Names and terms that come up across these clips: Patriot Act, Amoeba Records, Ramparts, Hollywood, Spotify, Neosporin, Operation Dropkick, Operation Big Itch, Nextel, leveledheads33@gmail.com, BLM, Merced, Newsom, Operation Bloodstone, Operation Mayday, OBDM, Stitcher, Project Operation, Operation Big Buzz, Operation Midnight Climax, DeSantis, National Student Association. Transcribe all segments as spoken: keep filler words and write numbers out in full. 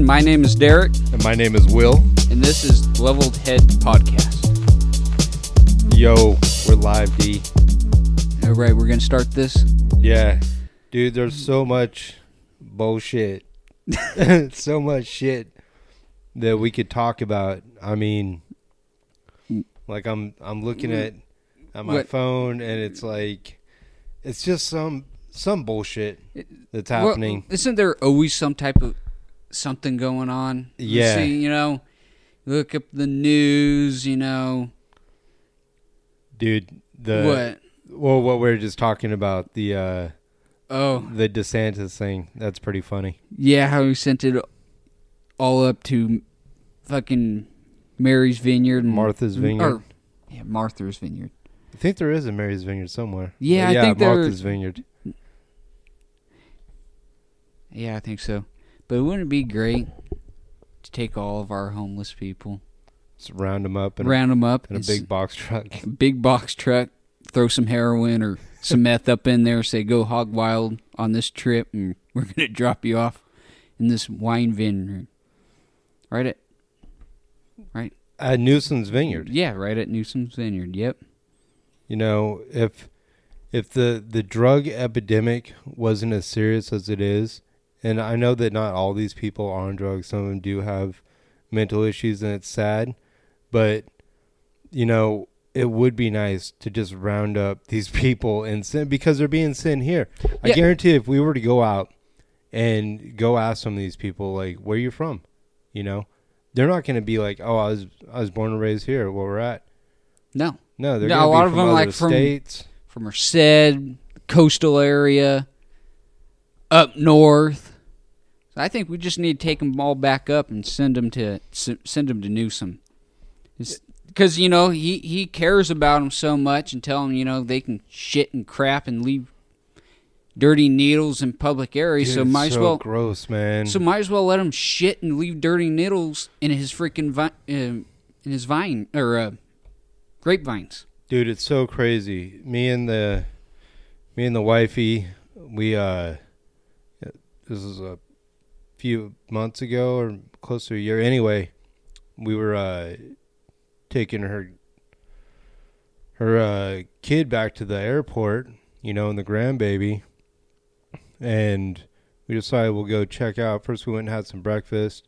My name is Derek. And my name is Will. And this is Leveled Head Podcast. Yo, we're live, D. All right, we're going to start this? Yeah. Dude, there's so much bullshit. So much shit that we could talk about. I mean, like I'm I'm looking at, at my what? phone, and it's like, it's just some, some bullshit that's happening. Well, isn't there always some type of... something going on? Yeah. See, you know, look up the news, you know. Dude, the... What? Well, what we were just talking about, the, uh... Oh. The DeSantis thing. That's pretty funny. Yeah, how he sent it all up to fucking Mary's Vineyard. And, Martha's Vineyard. Or, yeah, Martha's Vineyard. I think there is a Mary's Vineyard somewhere. Yeah, but I yeah, think there... Yeah, Martha's Vineyard. Yeah, I think so. But wouldn't it be great to take all of our homeless people? Just round them up. In round a, them up. In a big box truck. Big box truck. Throw some heroin or some meth up in there. Say, go hog wild on this trip, and we're going to drop you off in this wine vineyard. Right at... Right? At Newsom's Vineyard. Yeah, right at Newsom's Vineyard. Yep. You know, if if the, the drug epidemic wasn't as serious as it is... And I know that not all these people are on drugs. Some of them do have mental issues, and it's sad. But, you know, it would be nice to just round up these people and send, because they're being sent here. Yeah. I guarantee if we were to go out and go ask some of these people, like, where are you from? You know, they're not going to be like, oh, I was I was born and raised here where we're at. No. No, they're no, going to be a lot from of them, other like states. From, from Merced, coastal area, up north. So I think we just need to take them all back up and send them to send them to Newsom, because you know he, he cares about them so much, and tell them you know they can shit and crap and leave dirty needles in public areas. Dude, so might so as well gross man. So might as well let them shit and leave dirty needles in his freaking vi- uh, in his vine or uh, grapevines. Dude, it's so crazy. Me and the me and the wifey, we uh, this is a. few months ago or close to a year anyway, we were uh taking her her uh kid back to the airport, you know, and the grandbaby, and we decided we'll go check out. First we went and had some breakfast.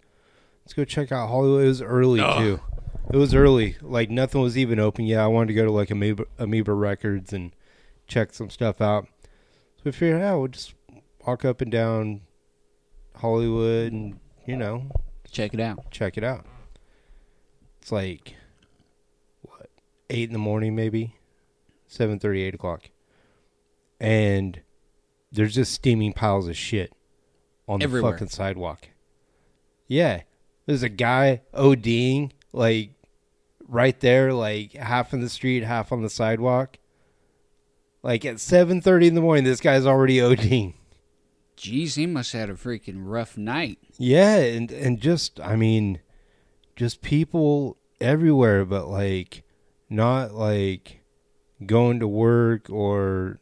Let's go check out Hollywood. It was early oh. too. It was early. Like nothing was even open yet. I wanted to go to like Amoeba, Amoeba Records and check some stuff out. So we figured out oh, we'll just walk up and down Hollywood and, you know. Check it out. Check it out. It's like, what, eight in the morning maybe? seven thirty, eight o'clock. And there's just steaming piles of shit on the Everywhere. fucking sidewalk. Yeah. There's a guy ODing, like, right there, like, half in the street, half on the sidewalk. Like, at seven thirty in the morning, this guy's already ODing. Jeez, he must have had a freaking rough night. Yeah, and, and just, I mean, just people everywhere, but, like, not, like, going to work or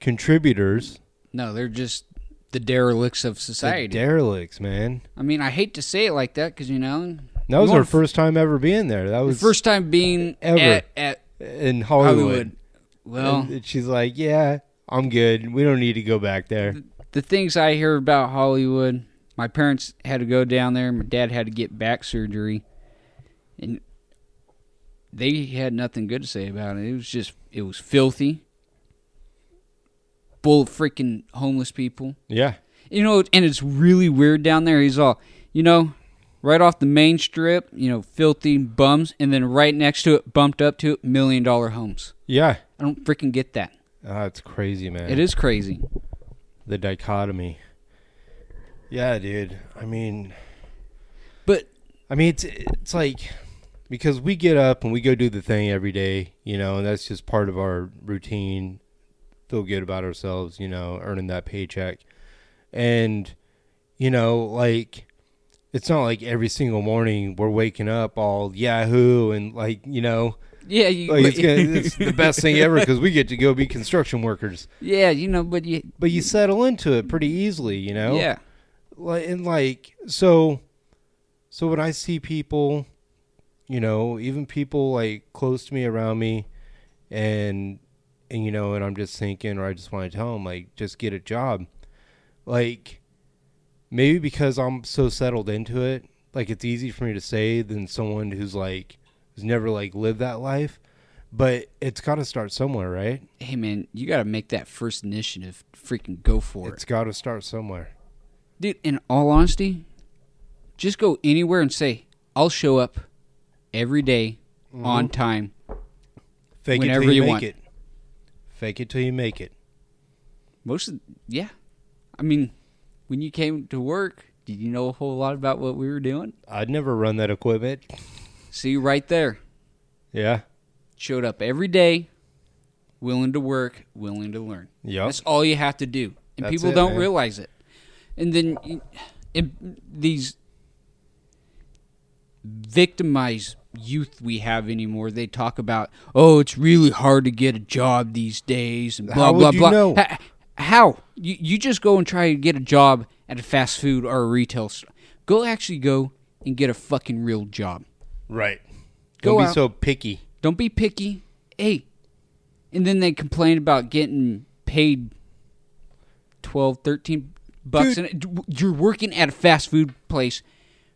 contributors. No, they're just the derelicts of society. The derelicts, man. I mean, I hate to say it like that because, you know. That was our f- first time ever being there. That was first time being ever at, at in Hollywood. Hollywood. Well. And she's like, yeah, I'm good. We don't need to go back there. Th- The things I hear about Hollywood, my parents had to go down there. My dad had to get back surgery. And they had nothing good to say about it. It was just, it was filthy. Full of freaking homeless people. Yeah. You know, and it's really weird down there. He's all, you know, right off the main strip, you know, filthy bums, and then right next to it, bumped up to it, million-dollar homes. Yeah. I don't freaking get that. Uh, it's crazy, man. It is crazy. The dichotomy. Yeah, dude. I mean... But... I mean, it's it's like... Because we get up and we go do the thing every day, you know, and that's just part of our routine. Feel good about ourselves, you know, earning that paycheck. And, you know, like, it's not like every single morning we're waking up all yahoo and, like, you know. Yeah. You, like it's, gonna, it's the best thing ever because we get to go be construction workers. Yeah, you know, but you. But you settle into it pretty easily, you know. Yeah. And, like, so, so when I see people... You know, even people like close to me, around me, and and you know, and I'm just thinking, or I just want to tell them, like, just get a job. Like, maybe because I'm so settled into it, like it's easy for me to say than someone who's like who's never like lived that life. But it's got to start somewhere, right? Hey, man, you got to make that first initiative. Freaking go for it. It's got to start somewhere, dude. In all honesty, just go anywhere and say, "I'll show up." Every day, mm-hmm. on time, fake whenever it till you, you make want. It. Fake it till you make it. Most of, yeah. I mean, when you came to work, did you know a whole lot about what we were doing? I'd never run that equipment. See, right there. Yeah. Showed up every day, willing to work, willing to learn. Yeah. That's all you have to do. And That's people it, don't man. realize it. And then it, these... victimized youth we have anymore. They talk about, oh, it's really hard to get a job these days, and blah how blah blah. Know? How? how? You, you just go and try to get a job at a fast food or a retail store. Go actually go and get a fucking real job. Right. Go Don't be out. so picky. Don't be picky. Hey, and then they complain about getting paid twelve, thirteen bucks. Dude. And you're working at a fast food place.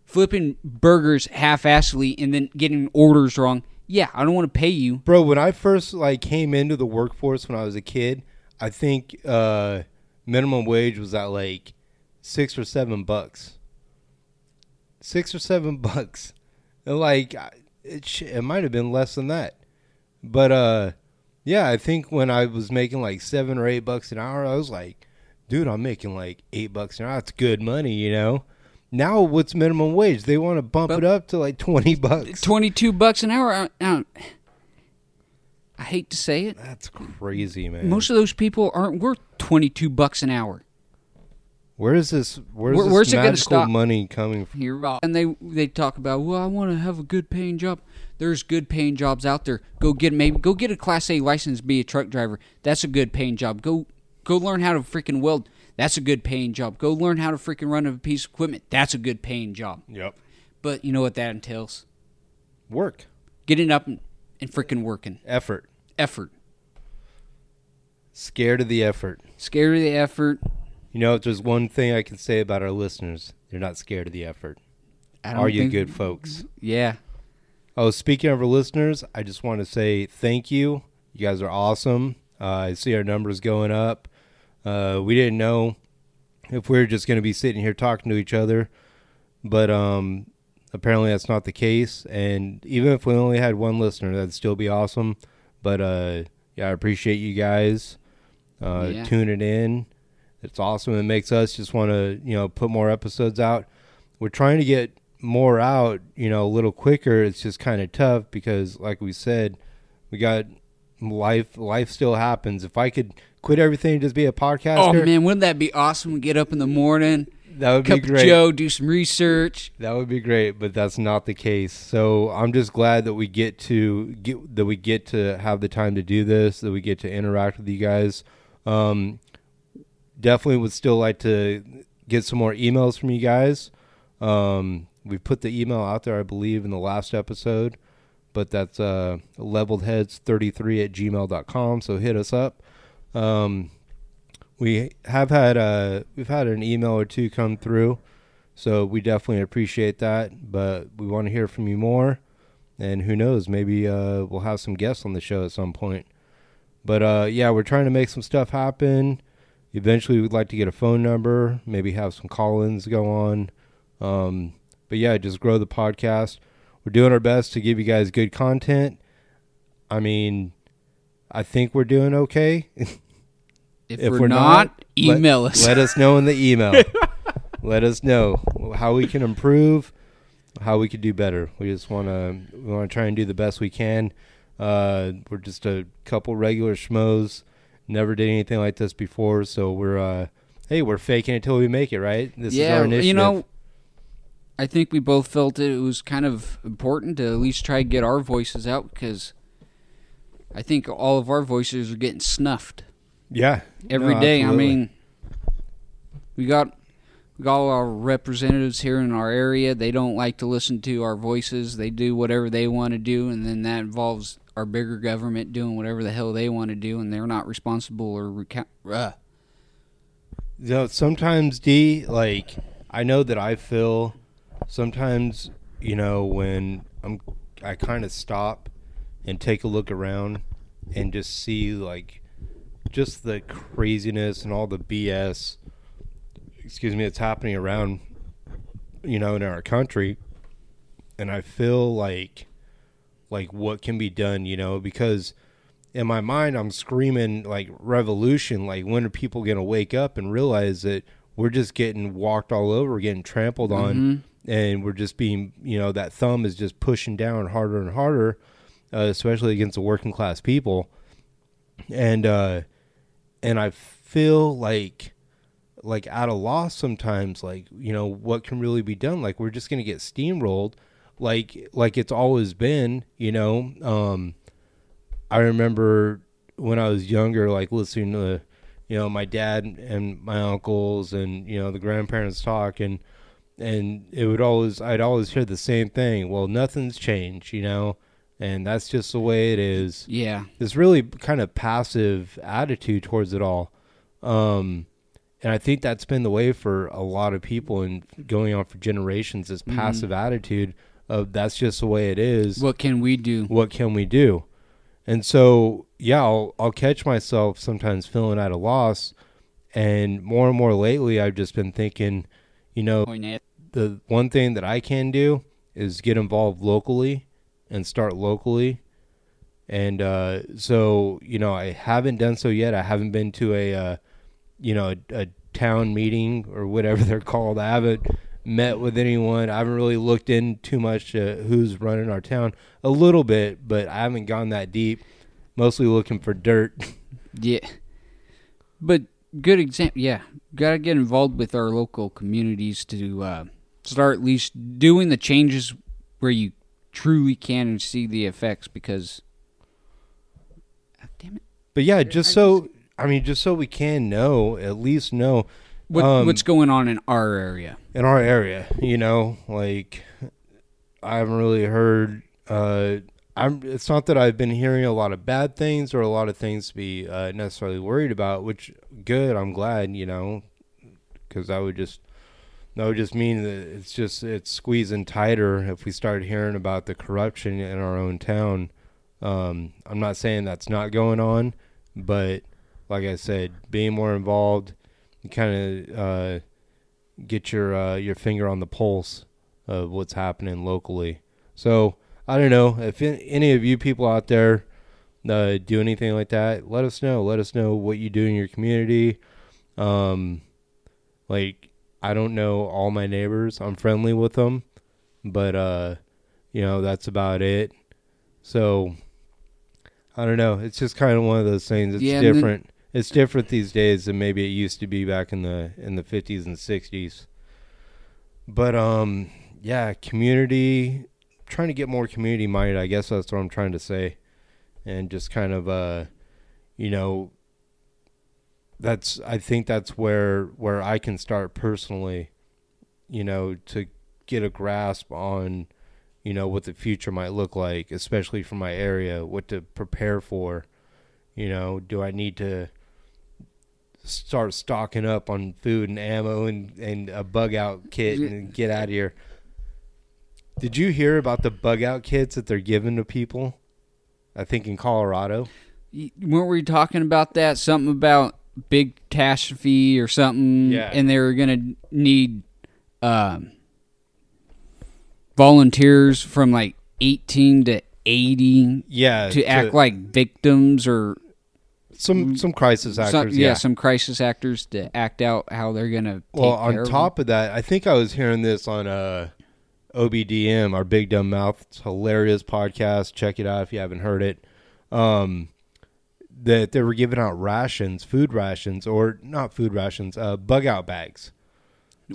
Flipping burgers half-assedly and then getting orders wrong. Yeah, I don't want to pay you. Bro, when I first like came into the workforce when I was a kid, I think uh, minimum wage was at like six or seven bucks. Six or seven bucks. And like, it, it might have been less than that. But uh, yeah, I think when I was making like seven or eight bucks an hour, I was like, dude, I'm making like eight bucks an hour. That's good money, you know? Now, what's minimum wage? They want to bump but, it up to like twenty bucks, twenty-two bucks an hour. I, I, I hate to say it. That's crazy, man. Most of those people aren't worth twenty-two bucks an hour. Where is this? Where's Where, this where's magical it stop? money coming from? You're right. And they they talk about, well, I want to have a good paying job. There's good paying jobs out there. Go get maybe go get a Class A license, be a truck driver. That's a good paying job. Go go learn how to freaking weld. That's a good paying job. Go learn how to freaking run a piece of equipment. That's a good paying job. Yep. But you know what that entails? Work. Getting up and, and freaking working. Effort. Effort. Scared of the effort. Scared of the effort. You know, if there's one thing I can say about our listeners, they're not scared of the effort. I don't Are you good folks? Yeah. Oh, speaking of our listeners, I just want to say thank you. You guys are awesome. Uh, I see our numbers going up. Uh, we didn't know if we were just going to be sitting here talking to each other, but um, apparently that's not the case. And even if we only had one listener, that'd still be awesome. But uh, yeah, I appreciate you guys uh, yeah. tuning in. It's awesome. It makes us just want to, you know, put more episodes out. We're trying to get more out, you know, a little quicker. It's just kind of tough because, like we said, we got life. Life still happens. If I could. Quit everything and just be a podcaster. Oh, man, wouldn't that be awesome? Get up in the morning, that would be great. Cup of Joe, do some research. That would be great, but that's not the case. So I'm just glad that we get to get that we get to have the time to do this, that we get to interact with you guys. Um, definitely would still like to get some more emails from you guys. Um, we put the email out there, I believe, in the last episode, but that's uh, leveled heads thirty-three at gmail dot com, so hit us up. Um, we have had, uh, we've had an email or two come through, so we definitely appreciate that, but we want to hear from you more, and who knows, maybe, uh, we'll have some guests on the show at some point, but, uh, yeah, we're trying to make some stuff happen. Eventually, we'd like to get a phone number, maybe have some call-ins go on. Um, but yeah, just grow the podcast. We're doing our best to give you guys good content. I mean, I think we're doing okay. If, if we're, we're not, not email let, us. Let us know in the email. Let us know how we can improve, how we could do better. We just want to we want to try and do the best we can. Uh, we're just a couple regular schmoes. Never did anything like this before, so we're uh, hey, we're faking it till we make it, right? This yeah, is our initiative. You know, I think we both felt it was kind of important to at least try to get our voices out, because I think all of our voices are getting snuffed. Yeah, every no, day. Absolutely. I mean, we got. We got all our representatives here in our area. They don't like to listen to our voices. They do whatever they want to do, and then that involves our bigger government doing whatever the hell they want to do, and they're not responsible or reca- uh. You know, sometimes, D, like, I know that I feel sometimes, you know, when I'm, I kind of stop and take a look around and just see, like, just the craziness and all the B S excuse me, it's happening around, you know, in our country. And I feel like, like what can be done, you know, because in my mind, I'm screaming like revolution. Like, when are people going to wake up and realize that we're just getting walked all over, getting trampled mm-hmm. on, and we're just being, you know, that thumb is just pushing down harder and harder, uh, especially against the working class people. And, uh, and I feel like, like at a loss sometimes, like, you know, what can really be done? Like, we're just going to get steamrolled like, like it's always been, you know? Um, I remember when I was younger, like listening to, you know, my dad and my uncles and, you know, the grandparents talk, and, and it would always, I'd always hear the same thing. Well, nothing's changed, you know, and that's just the way it is. Yeah. This really kind of passive attitude towards it all. Um, And I think that's been the way for a lot of people and going on for generations, this mm-hmm. passive attitude of that's just the way it is. What can we do? What can we do? And so, yeah, I'll, I'll catch myself sometimes feeling at a loss. And more and more lately, I've just been thinking, you know, the one thing that I can do is get involved locally and start locally. And uh, so, you know, I haven't done so yet. I haven't been to a... Uh, you know, a, a town meeting or whatever they're called. I haven't met with anyone. I haven't really looked in too much uh, who's running our town a little bit, but I haven't gone that deep. Mostly looking for dirt. Yeah. But good example. Yeah. Got to get involved with our local communities to uh, start at least doing the changes where you truly can and see the effects, because oh, damn it. But yeah, just I so... Just... I mean, just so we can know, at least know what, um, what's going on in our area. In our area, you know, like I haven't really heard. Uh, I'm. It's not that I've been hearing a lot of bad things or a lot of things to be uh, necessarily worried about. Which good, I'm glad, you know, because that would just that would just mean that it's just it's squeezing tighter if we start hearing about the corruption in our own town. Um, I'm not saying that's not going on, but. Like I said, being more involved, you kind of uh, get your uh, your finger on the pulse of what's happening locally. So I don't know if any of you people out there uh, do anything like that. Let us know. Let us know what you do in your community. Um, like I don't know all my neighbors. I'm friendly with them, but uh, you know, that's about it. So I don't know. It's just kind of one of those things. It's yeah, different. It's different these days than maybe it used to be back in the in the fifties and sixties. But um, yeah, community, trying to get more community minded. I guess that's what I'm trying to say, and just kind of uh, you know, that's I think that's where where I can start personally, you know, to get a grasp on, you know, what the future might look like, especially for my area, what to prepare for. You know, do I need to start stocking up on food and ammo and, and a bug out kit and get out of here? Did you hear about the bug out kits that they're giving to people? I think in Colorado. Weren't we talking about that? Something about big catastrophe or something, yeah. and they were going to need um, volunteers from like eighteen to eighty yeah, to, to act like victims or... Some some crisis actors, some, yeah, yeah. Some crisis actors to act out how they're going to Well, on care top of that, I think I was hearing this on uh, O B D M, our Big Dumb Mouth's hilarious podcast. Check it out if you haven't heard it. Um, that they were giving out rations, food rations, or not food rations, uh, bug-out bags.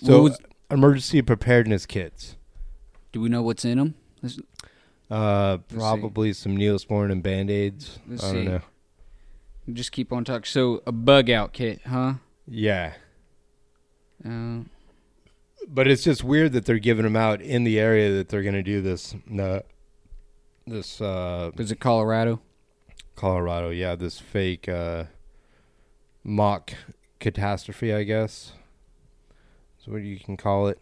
So was, emergency preparedness kits. Do we know what's in them? Let's, uh, let's probably see. Some Neosporin and Band-Aids. Let's I don't see. know. Just keep on talking. So, a bug-out kit, huh? Yeah. Uh, but it's just weird that they're giving them out in the area that they're going to do this. Uh, this uh, is it Colorado? Colorado, yeah. This fake uh, mock catastrophe, I guess. That's what you can call it.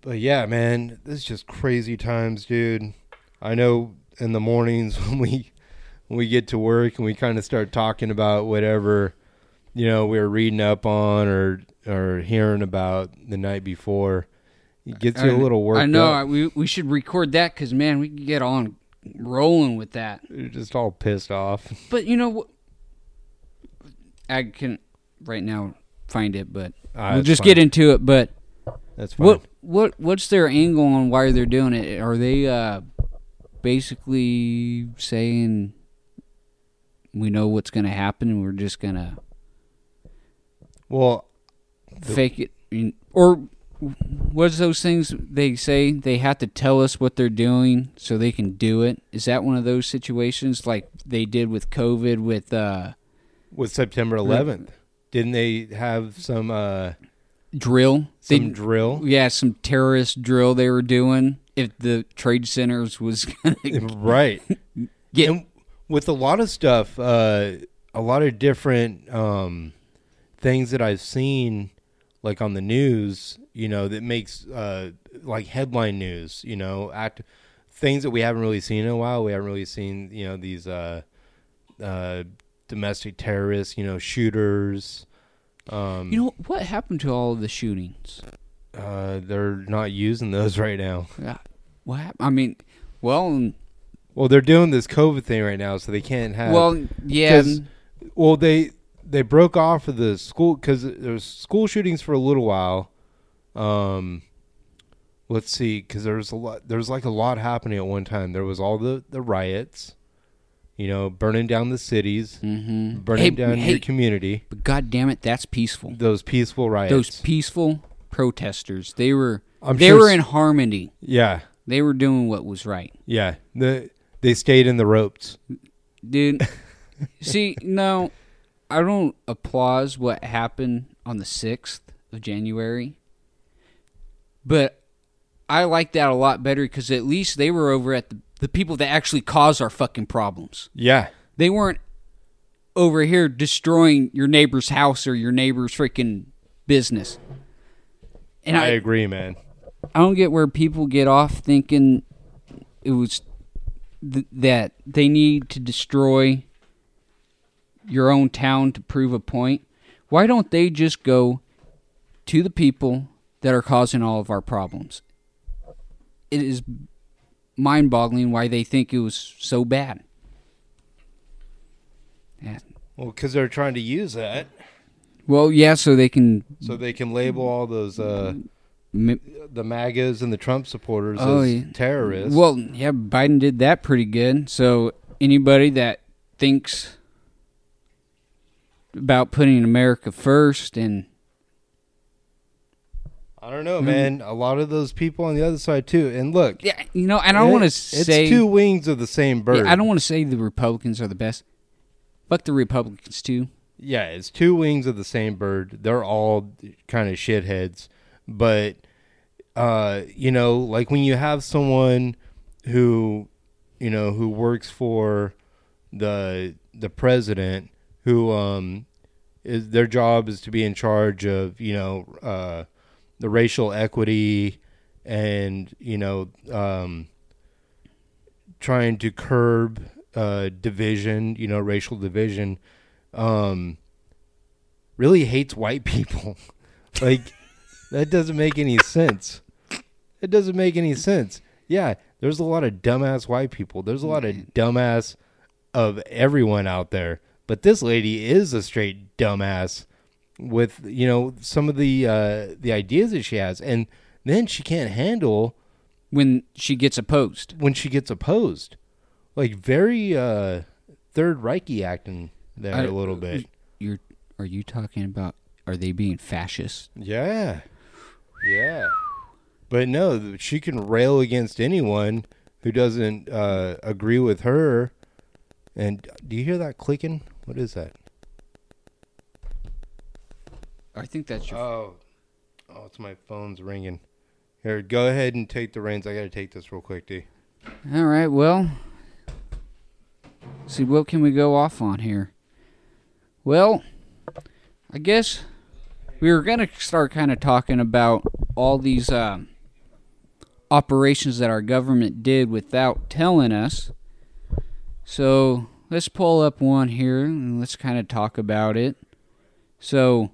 But, yeah, man. This is just crazy times, dude. I know in the mornings when we... we get to work and we kind of start talking about whatever, you know, we were reading up on or or hearing about the night before. It gets you I, a little worked up. I know. I, we we should record that because, man, we can get on rolling with that. You're just all pissed off. But, you know, I can right now find it, but uh, we'll just fine. get into it. But that's fine. What, what, what's their angle on why they're doing it? Are they uh, basically saying... we know what's going to happen, and we're just going to well fake it? Or what's those things they say? They have to tell us what they're doing so they can do it. Is that one of those situations like they did with COVID with... Uh, with September eleventh. Didn't they have some... Uh, drill? Some they, drill? Yeah, some terrorist drill they were doing if the trade centers was going to... Right. Get... And, with a lot of stuff, uh, a lot of different um, things that I've seen, like on the news, you know, that makes uh, like headline news, you know, act things that we haven't really seen in a while. We haven't really seen, you know, these uh, uh, domestic terrorists, you know, shooters. Um, you know, what happened to all of the shootings? Uh, they're not using those right now. Yeah. What happened? I mean, well. Well, they're doing this COVID thing right now, so they can't have... Well, yeah. Well, they they broke off of the school... because there was school shootings for a little while. Um, let's see, because there was a lot... There was like a lot happening at one time. There was all the, the riots, you know, burning down the cities, mm-hmm. burning hey, down hey, your community. But God damn it, that's peaceful. Those peaceful riots. Those peaceful protesters. They were, they sure were in harmony. Yeah. They were doing what was right. Yeah. The... They stayed in the ropes. Dude, see, no, I don't applaud what happened on the sixth of January, but I like that a lot better because at least they were over at the, the people that actually cause our fucking problems. Yeah. They weren't over here destroying your neighbor's house or your neighbor's freaking business. And I, I agree, man. I don't get where people get off thinking it was... Th- that they need to destroy your own town to prove a point. Why don't they just go to the people that are causing all of our problems? It is mind-boggling why they think it was so bad. Yeah. Well, because they're trying to use that. Well, yeah, so they can... So they can label all those... Uh... the MAGAs and the Trump supporters oh, as yeah. terrorists. Well, yeah, Biden did that pretty good. So anybody that thinks about putting America first and... I don't know, mm-hmm. man. A lot of those people on the other side, too. And look... yeah, you know, and I don't want to say... It's two wings of the same bird. Yeah, I don't want to say the Republicans are the best. Fuck the Republicans, too. Yeah, it's two wings of the same bird. They're all kind of shitheads. But, uh, you know, like when you have someone who, you know, who works for the the president, who um, is their job is to be in charge of, you know, uh, the racial equity and, you know, um, trying to curb uh, division, you know, racial division. um, really hates white people. Like, that doesn't make any sense. It doesn't make any sense. Yeah, there's a lot of dumbass white people. There's a lot of dumbass of everyone out there. But this lady is a straight dumbass with, you know, some of the uh, the ideas that she has. And then she can't handle... When she gets opposed. When she gets opposed. Like, very uh, Third Reichy acting there I, a little bit. You're, are you talking about, are they being fascist? Yeah. Yeah. But no, she can rail against anyone who doesn't uh, agree with her. And do you hear that clicking? What is that? I think that's your... Oh, oh it's my phone's ringing. Here, go ahead and take the reins. I got to take this real quick, D. All right, well... See, what can we go off on here? Well, I guess we were going to start kind of talking about all these... Uh, operations that our government did without telling us. So let's pull up one here and let's kind of talk about it. So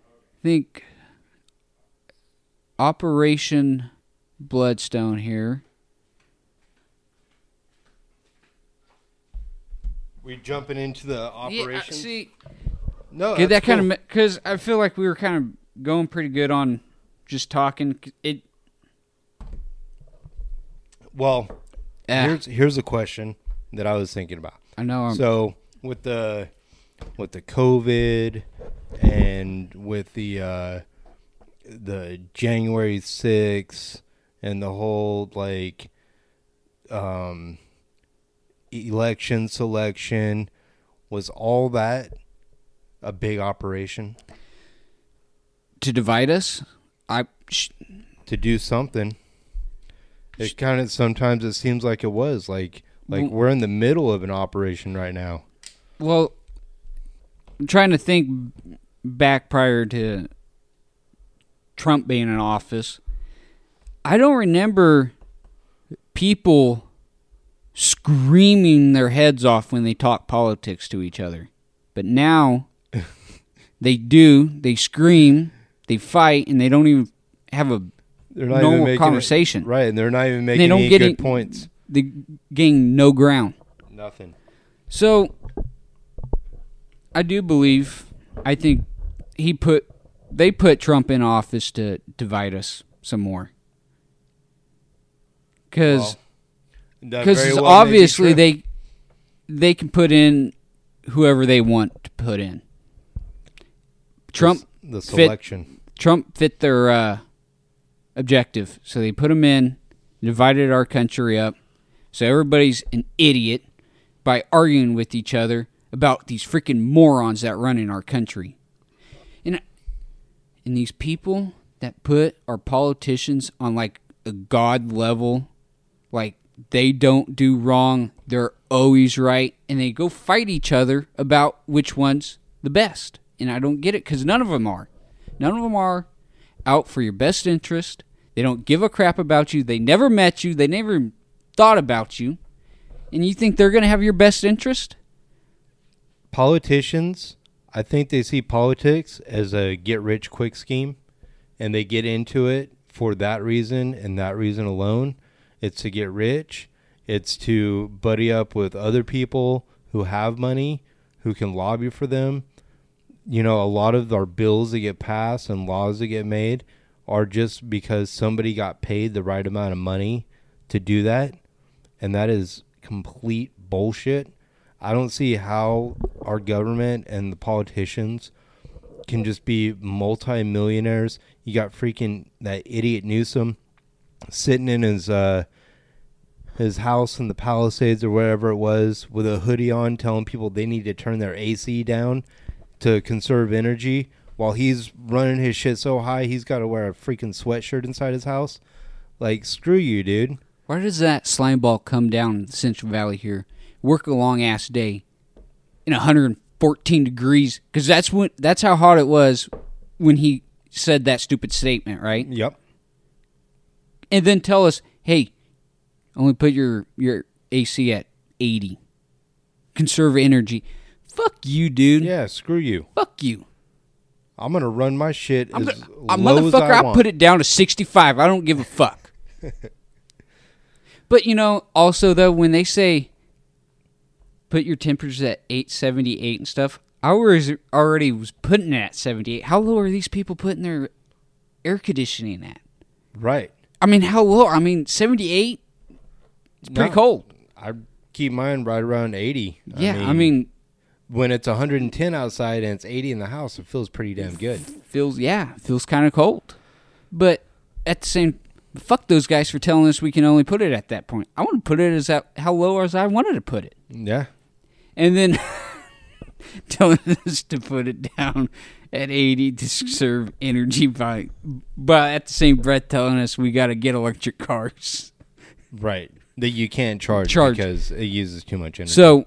I think Operation Bloodstone here. We jumping into the operation. Yeah, see, no, get that cool. kind of because I feel like we were kind of going pretty good on just talking it. Well, ah. here's here's a question that I was thinking about. I know. I'm... So with the with the COVID and with the uh, the January sixth and the whole like um, election selection, was all that a big operation to divide us? I sh- to do something. It kind of sometimes it seems like it was like like well, we're in the middle of an operation right now. Well, I'm trying to think back prior to Trump being in office. I don't remember people screaming their heads off when they talk politics to each other. But now they do. They scream, they fight, and they don't even have a They're not normal even making conversation. It, right, and they're not even making they don't any get good it, points. They gain no ground. Nothing. So, I do believe, I think he put, they put Trump in office to divide us some more. Because well, well obviously they they can put in whoever they want to put in. Trump the, the selection. Fit, Trump fit their... Uh, objective. So they put them in, divided our country up, so everybody's an idiot by arguing with each other about these freaking morons that run in our country. And, and these people that put our politicians on like a God level, like they don't do wrong, they're always right, and they go fight each other about which one's the best. And I don't get it because none of them are. None of them are out for your best interest. They don't give a crap about you. They never met you. They never thought about you. And you think they're going to have your best interest? Politicians, I think they see politics as a get-rich-quick scheme, and they get into it for that reason and that reason alone. It's to get rich. It's to buddy up with other people who have money, who can lobby for them. You know, a lot of our bills that get passed and laws that get made are just because somebody got paid the right amount of money to do that, and that is complete bullshit. I don't see how our government and the politicians can just be multi-millionaires. You got freaking that idiot Newsom sitting in his uh, his house in the Palisades or wherever it was with a hoodie on telling people they need to turn their A C down to conserve energy, while he's running his shit so high he's got to wear a freaking sweatshirt inside his house. Like, screw you, dude. Why does that slime ball come down the Central Valley here, work a long-ass day in one hundred fourteen degrees? Because that's when, that's how hot it was when he said that stupid statement, right? Yep. And then tell us, hey, only put your, your A C at eighty. Conserve energy. Fuck you, dude. Yeah, screw you. Fuck you. I'm going to run my shit I'm as gonna, low as I want. Motherfucker, I'll put it down to sixty-five. I don't give a fuck. But, you know, also, though, when they say put your temperatures at eight seventy-eight and stuff, I was already was putting it at seventy-eight. How low are these people putting their air conditioning at? Right. I mean, how low? I mean, seventy-eight is pretty no, cold. I keep mine right around eighty. Yeah, I mean... I mean when it's one hundred ten outside and it's eighty in the house, it feels pretty damn good. Feels, yeah, feels kind of cold. But at the same, fuck those guys for telling us we can only put it at that point. I want to put it as that, how low as I wanted to put it. Yeah. And then telling us to put it down at eighty to conserve energy, by, but at the same breath telling us we got to get electric cars. Right. That you can't charge, charge because it uses too much energy. So...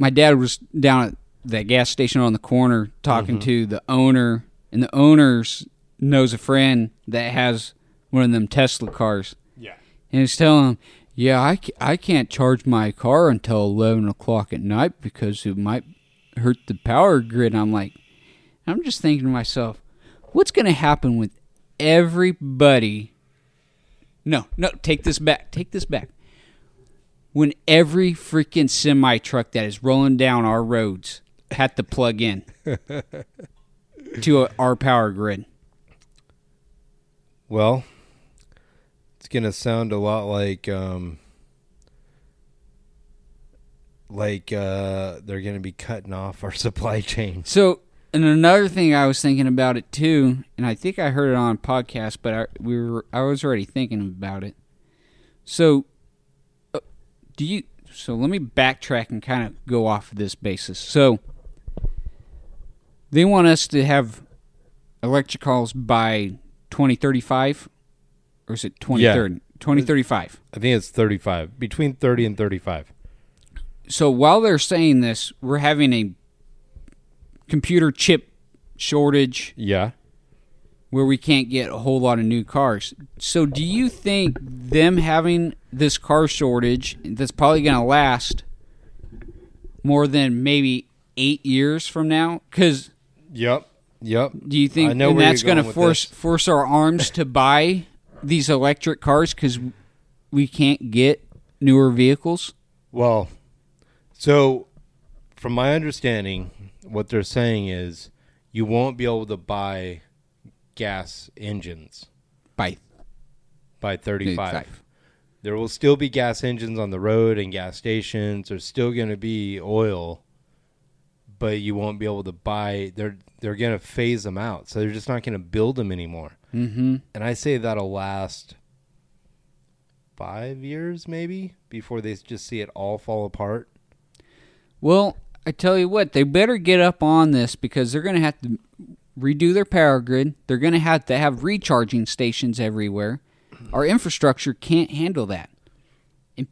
my dad was down at that gas station on the corner talking mm-hmm. to the owner, and the owner knows a friend that has one of them Tesla cars. Yeah. And he's telling him, yeah, I, I can't charge my car until eleven o'clock at night because it might hurt the power grid. And I'm like, I'm just thinking to myself, what's going to happen with everybody? No, no, take this back. Take this back. When every freaking semi truck that is rolling down our roads had to plug in to a, our power grid. Well, it's going to sound a lot like um, like uh, they're going to be cutting off our supply chain. So, and another thing I was thinking about it too, and I think I heard it on a podcast, but I, we were I was already thinking about it. So. Do you so let me backtrack and kind of go off of this basis. So they want us to have electric cars by twenty thirty-five, or is it twenty thirty? Yeah. twenty thirty-five. I think it's thirty-five, between thirty and thirty-five. So while they're saying this, we're having a computer chip shortage. Yeah. Where we can't get a whole lot of new cars. So do you think them having this car shortage that's probably going to last more than maybe eight years from now? 'Cause yep, yep. Do you think and that's going to force force our arms to buy these electric cars because we can't get newer vehicles? Well, so from my understanding, what they're saying is you won't be able to buy gas engines by by thirty-five. There will still be gas engines on the road and gas stations. There's still going to be oil, but you won't be able to buy. They're they're going to phase them out, so they're just not going to build them anymore. Mm-hmm. And I say that'll last five years maybe before they just see it all fall apart. Well, I tell you what, they better get up on this because they're going to have to redo their power grid. They're going to have to have recharging stations everywhere. Our infrastructure can't handle that. And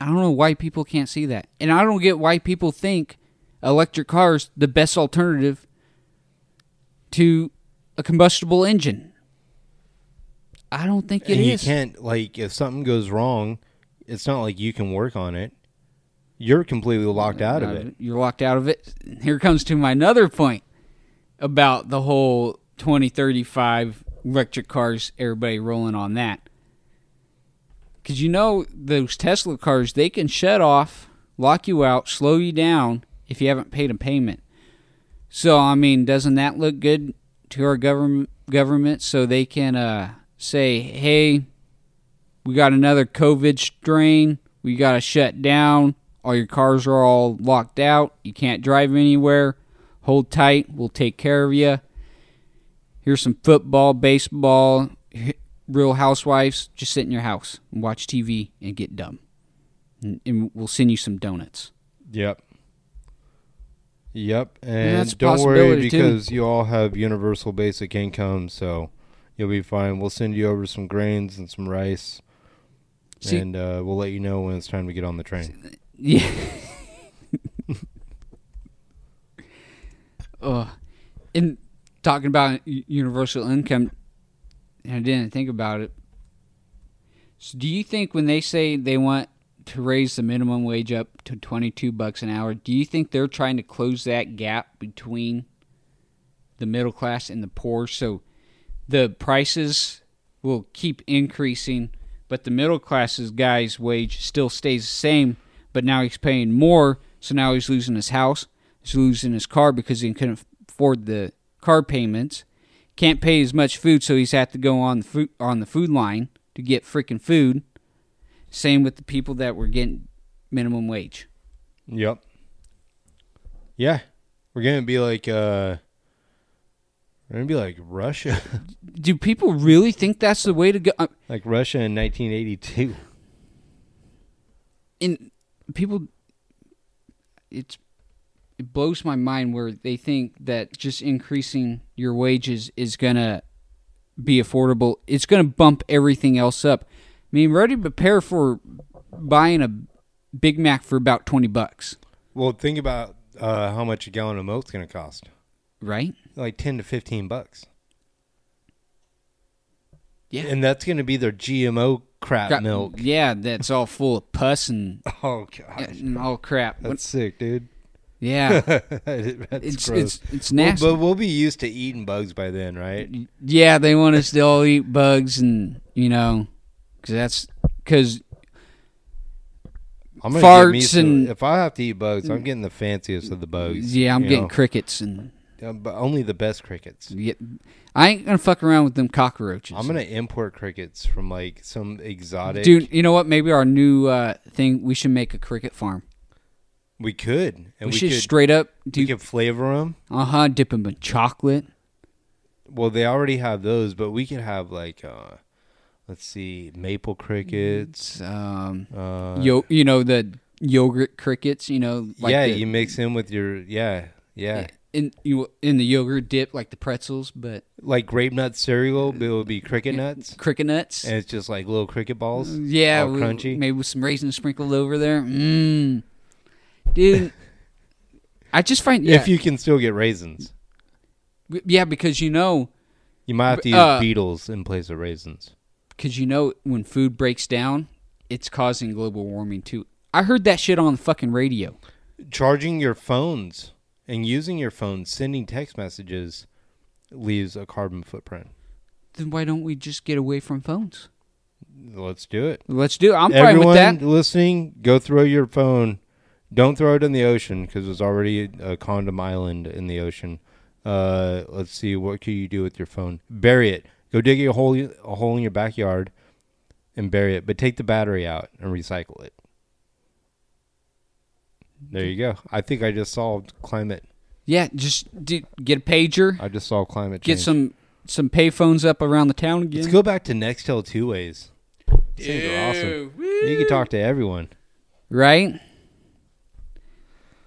I don't know why people can't see that. And I don't get why people think electric cars the best alternative to a combustible engine. I don't think it and is. You can't, like, if something goes wrong, it's not like you can work on it. You're completely locked out of it. You're locked out of it. Here comes to my another point about the whole twenty thirty-five electric cars, everybody rolling on that. Because you know those Tesla cars, they can shut off, lock you out, slow you down if you haven't paid a payment. So, I mean, doesn't that look good to our government? Government, so they can uh, say, hey, we got another COVID strain. We got to shut down. All your cars are all locked out. You can't drive anywhere. Hold tight. We'll take care of you. Here's some football, baseball, Real Housewives. Just sit in your house and watch T V and get dumb. And, and we'll send you some donuts. Yep. Yep. And, and don't worry because too. You all have universal basic income, so you'll be fine. We'll send you over some grains and some rice, see, and uh, we'll let you know when it's time to get on the train. Yeah. Uh, and talking about universal income, and I didn't think about it. So do you think when they say they want to raise the minimum wage up to twenty-two bucks an hour. Do you think they're trying to close that gap between the middle class and the poor? So the prices will keep increasing, but the middle class's guy's wage still stays the same, but now he's paying more, so now he's losing his house, he's losing his car because he couldn't afford the car payments, can't pay as much food, so he's had to go on the food, on the food line to get freaking food. Same with the people that were getting minimum wage. Yep. Yeah. We're going to be like, uh, we're going to be like Russia. Do people really think that's the way to go? Like Russia in nineteen eighty-two. And people, it's, it blows my mind where they think that just increasing your wages is going to be affordable. It's going to bump everything else up. I mean, ready to prepare for buying a Big Mac for about twenty bucks. Well, think about uh, how much a gallon of milk's going to cost. Right? Like ten to fifteen bucks. Yeah. And that's going to be their G M O crap Got, milk. Yeah, that's all full of pus and, oh, gosh, and all crap. That's what, sick, dude. Yeah. that's it's, gross. It's, it's nasty. Well, but we'll be used to eating bugs by then, right? Yeah, they want us to all eat bugs and, you know... Cause that's because farts and some, if I have to eat bugs, I'm getting the fanciest of the bugs. Yeah, I'm getting know. crickets and um, but only the best crickets. Yeah, I ain't gonna fuck around with them cockroaches. I'm gonna import crickets from like some exotic. Dude, you know what? Maybe our new uh, thing. We should make a cricket farm. We could, and we, we should could, straight up. Do, we could flavor them. Uh huh. Dip them in chocolate. Well, they already have those, but we could have like. Uh, Let's see, maple crickets. Um, uh, yo, you know, the yogurt crickets, you know. Like yeah, the, you mix in with your, yeah, yeah. In, you, in the yogurt dip, like the pretzels, but. Like grape nut cereal, but it would be cricket nuts. Cricket nuts. And it's just like little cricket balls. Yeah. All we, crunchy. Maybe with some raisins sprinkled over there. Mmm. Dude, I just find, yeah. If you can still get raisins. Yeah, because you know. You might have to use uh, beetles in place of raisins. Because you know when food breaks down, it's causing global warming too. I heard that shit on the fucking radio. Charging your phones and using your phones, sending text messages, leaves a carbon footprint. Then why don't we just get away from phones? Let's do it. Let's do it. I'm fine with that. Everyone listening, go throw your phone. Don't throw it in the ocean because there's already a condom island in the ocean. Uh, let's see. What can you do with your phone? Bury it. Go dig a hole, a hole in your backyard and bury it, but take the battery out and recycle it. There you go. I think I just solved climate. Yeah, just do, get a pager. I just solved climate change. Get some, some pay phones up around the town again. Let's go back to Nextel two-ways. These Ew, are awesome. Woo. You can talk to everyone. Right?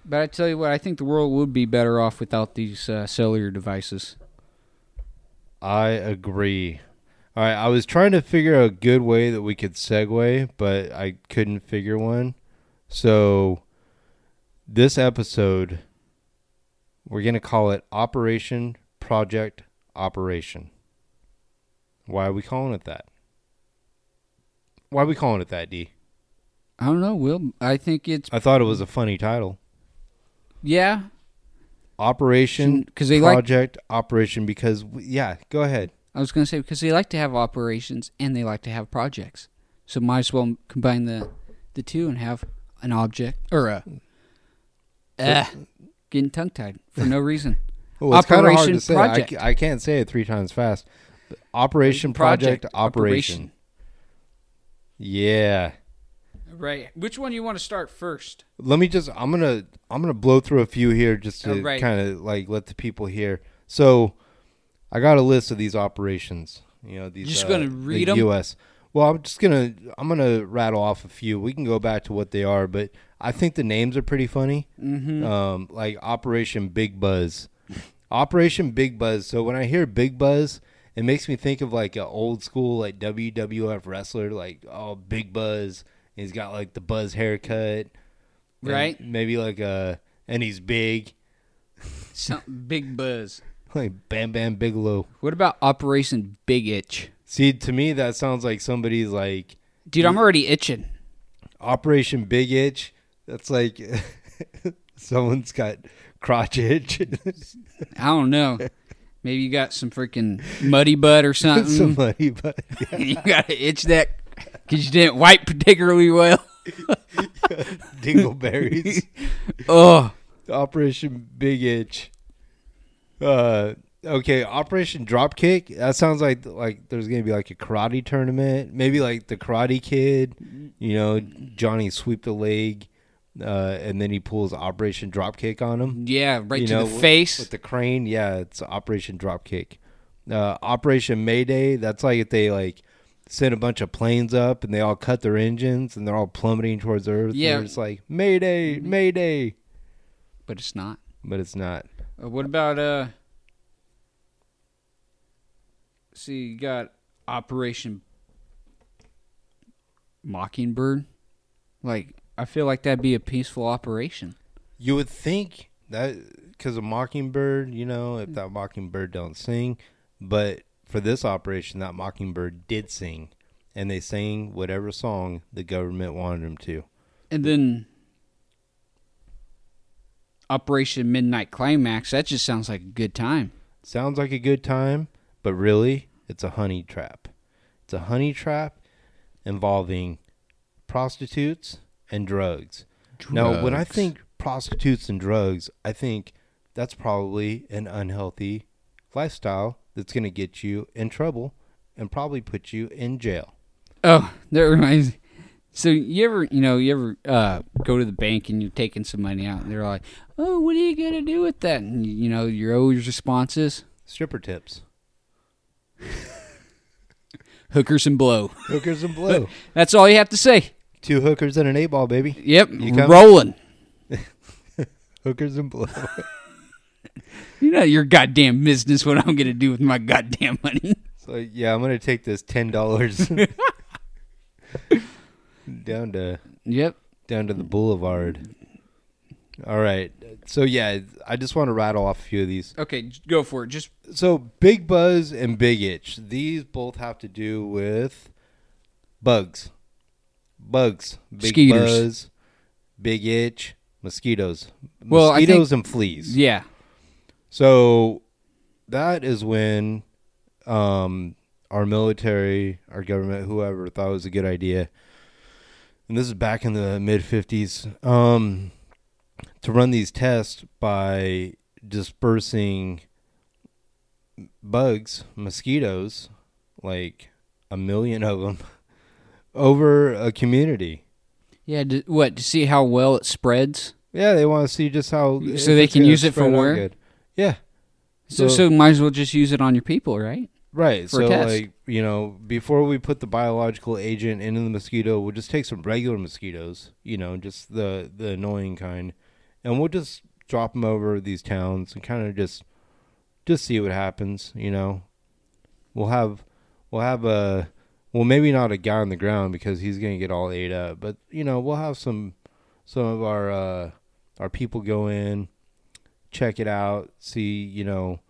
But I tell you what, I think the world would be better off without these uh, cellular devices. I agree. All right, I was trying to figure out a good way that we could segue, but I couldn't figure one. So this episode, we're going to call it Operation Project Operation. Why are we calling it that? Why are we calling it that, D? I don't know, Will. I think it's... I thought it was a funny title. Yeah. Operation cause they Project like, Operation because, yeah, go ahead. I was going to say because they like to have operations and they like to have projects. So might as well combine the, the two and have an object or a, uh, getting tongue-tied for no reason. Well, it's Operation hard to say. Project. I, I can't say it three times fast. Operation Project, project operation. operation. Yeah. Right. Which one do you want to start first? Let me just I'm gonna I'm gonna blow through a few here just to oh, right. kind of like let the people hear. So I got a list of these operations. You know, these just uh, gonna read the them? U S. Well, I'm just gonna I'm gonna rattle off a few. We can go back to what they are, but I think the names are pretty funny. Mm-hmm. Um, like Operation Big Buzz, Operation Big Buzz. So when I hear Big Buzz, it makes me think of like an old school like W W F wrestler, like oh Big Buzz. He's got like the buzz haircut, right? Maybe like a, and he's big. Something big buzz. Like Bam Bam Bigelow. What about Operation Big Itch? See, to me that sounds like somebody's like, dude, I'm already itching. Operation Big Itch. That's like someone's got crotch itch. I don't know. Maybe you got some freaking muddy butt or something. Some muddy butt. Yeah. You got to itch that because you didn't wipe particularly well. Dingleberries. Oh. Operation Big Itch. Uh, okay, Operation Dropkick. That sounds like like there's going to be like a karate tournament. Maybe like the Karate Kid. You know, Johnny sweep the leg. Uh, and then he pulls Operation Dropkick on him. Yeah, right you to know, the with, face. With the crane. Yeah, it's Operation Dropkick. Uh, Operation Mayday, that's like if they like send a bunch of planes up and they all cut their engines and they're all plummeting towards Earth. Yeah. It's like, Mayday, Mayday. But it's not. But it's not. Uh, what about, uh, see, you got Operation Mockingbird. Like, I feel like that'd be a peaceful operation. You would think that because a mockingbird, you know, if that mockingbird don't sing. But for this operation, that mockingbird did sing. And they sang whatever song the government wanted them to. And then Operation Midnight Climax, that just sounds like a good time. Sounds like a good time, but really, it's a honey trap. It's a honey trap involving prostitutes and drugs. drugs. Now, when I think prostitutes and drugs, I think that's probably an unhealthy lifestyle that's going to get you in trouble and probably put you in jail. Oh, that reminds me. So you ever, you know, you ever uh, go to the bank and you're taking some money out and they're like, oh, what are you going to do with that? And, you know, your always response is? Stripper tips. Hookers and blow. Hookers and blow. That's all you have to say. Two hookers and an eight ball, baby. Yep, rolling. Hookers and blow. You know your goddamn business what I'm going to do with my goddamn money. So, yeah, I'm going to take this ten dollars down to yep, down to the boulevard. All right. So, yeah, I just want to rattle off a few of these. Okay, go for it. Just So, Big Buzz and Big Itch. These both have to do with bugs. Bugs, big Skeeters. Buzz, big itch, mosquitoes, well, mosquitoes I think, and fleas. Yeah. So that is when um, our military, our government, whoever thought it was a good idea, and this is back in the mid-fifties, um, to run these tests by dispersing bugs, mosquitoes, like a million of them, over a community. Yeah, to, what, to see how well it spreads? Yeah, they want to see just how... So they can use it for work? Yeah. So, so so might as well just use it on your people, right? Right. For so, like, you know, before we put the biological agent into the mosquito, we'll just take some regular mosquitoes, you know, just the, the annoying kind, and we'll just drop them over these towns and kind of just just see what happens, you know. We'll have We'll have a... Well, maybe not a guy on the ground because he's going to get all ate up. But, you know, we'll have some some of our uh, our people go in, check it out, see, you know,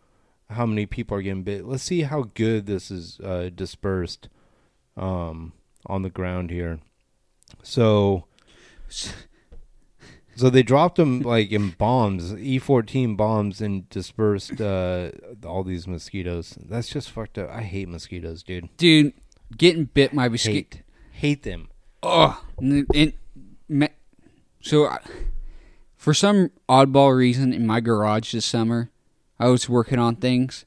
how many people are getting bit. Let's see how good this is uh, dispersed um, on the ground here. So so they dropped them, like, in bombs, E fourteen bombs, and dispersed uh, all these mosquitoes. That's just fucked up. I hate mosquitoes, dude. Dude. Getting bit by mosquito. Hate, hate them. Oh, so I, for some oddball reason, in my garage this summer, I was working on things.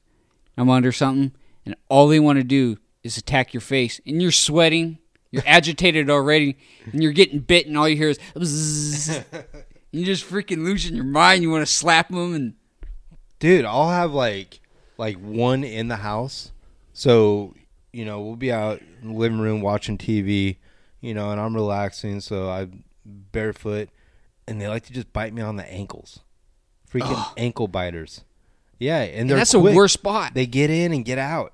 I'm under something, and all they want to do is attack your face, and you're sweating, you're agitated already, and you're getting bit, and all you hear is bzzz. You're just freaking losing your mind. You want to slap them, and dude, I'll have like like one in the house, so. You know, we'll be out in the living room watching T V, you know, and I'm relaxing, so I'm barefoot, and they like to just bite me on the ankles. Freaking Ugh. ankle biters. Yeah, and they're and that's quick. A worse spot. They get in and get out.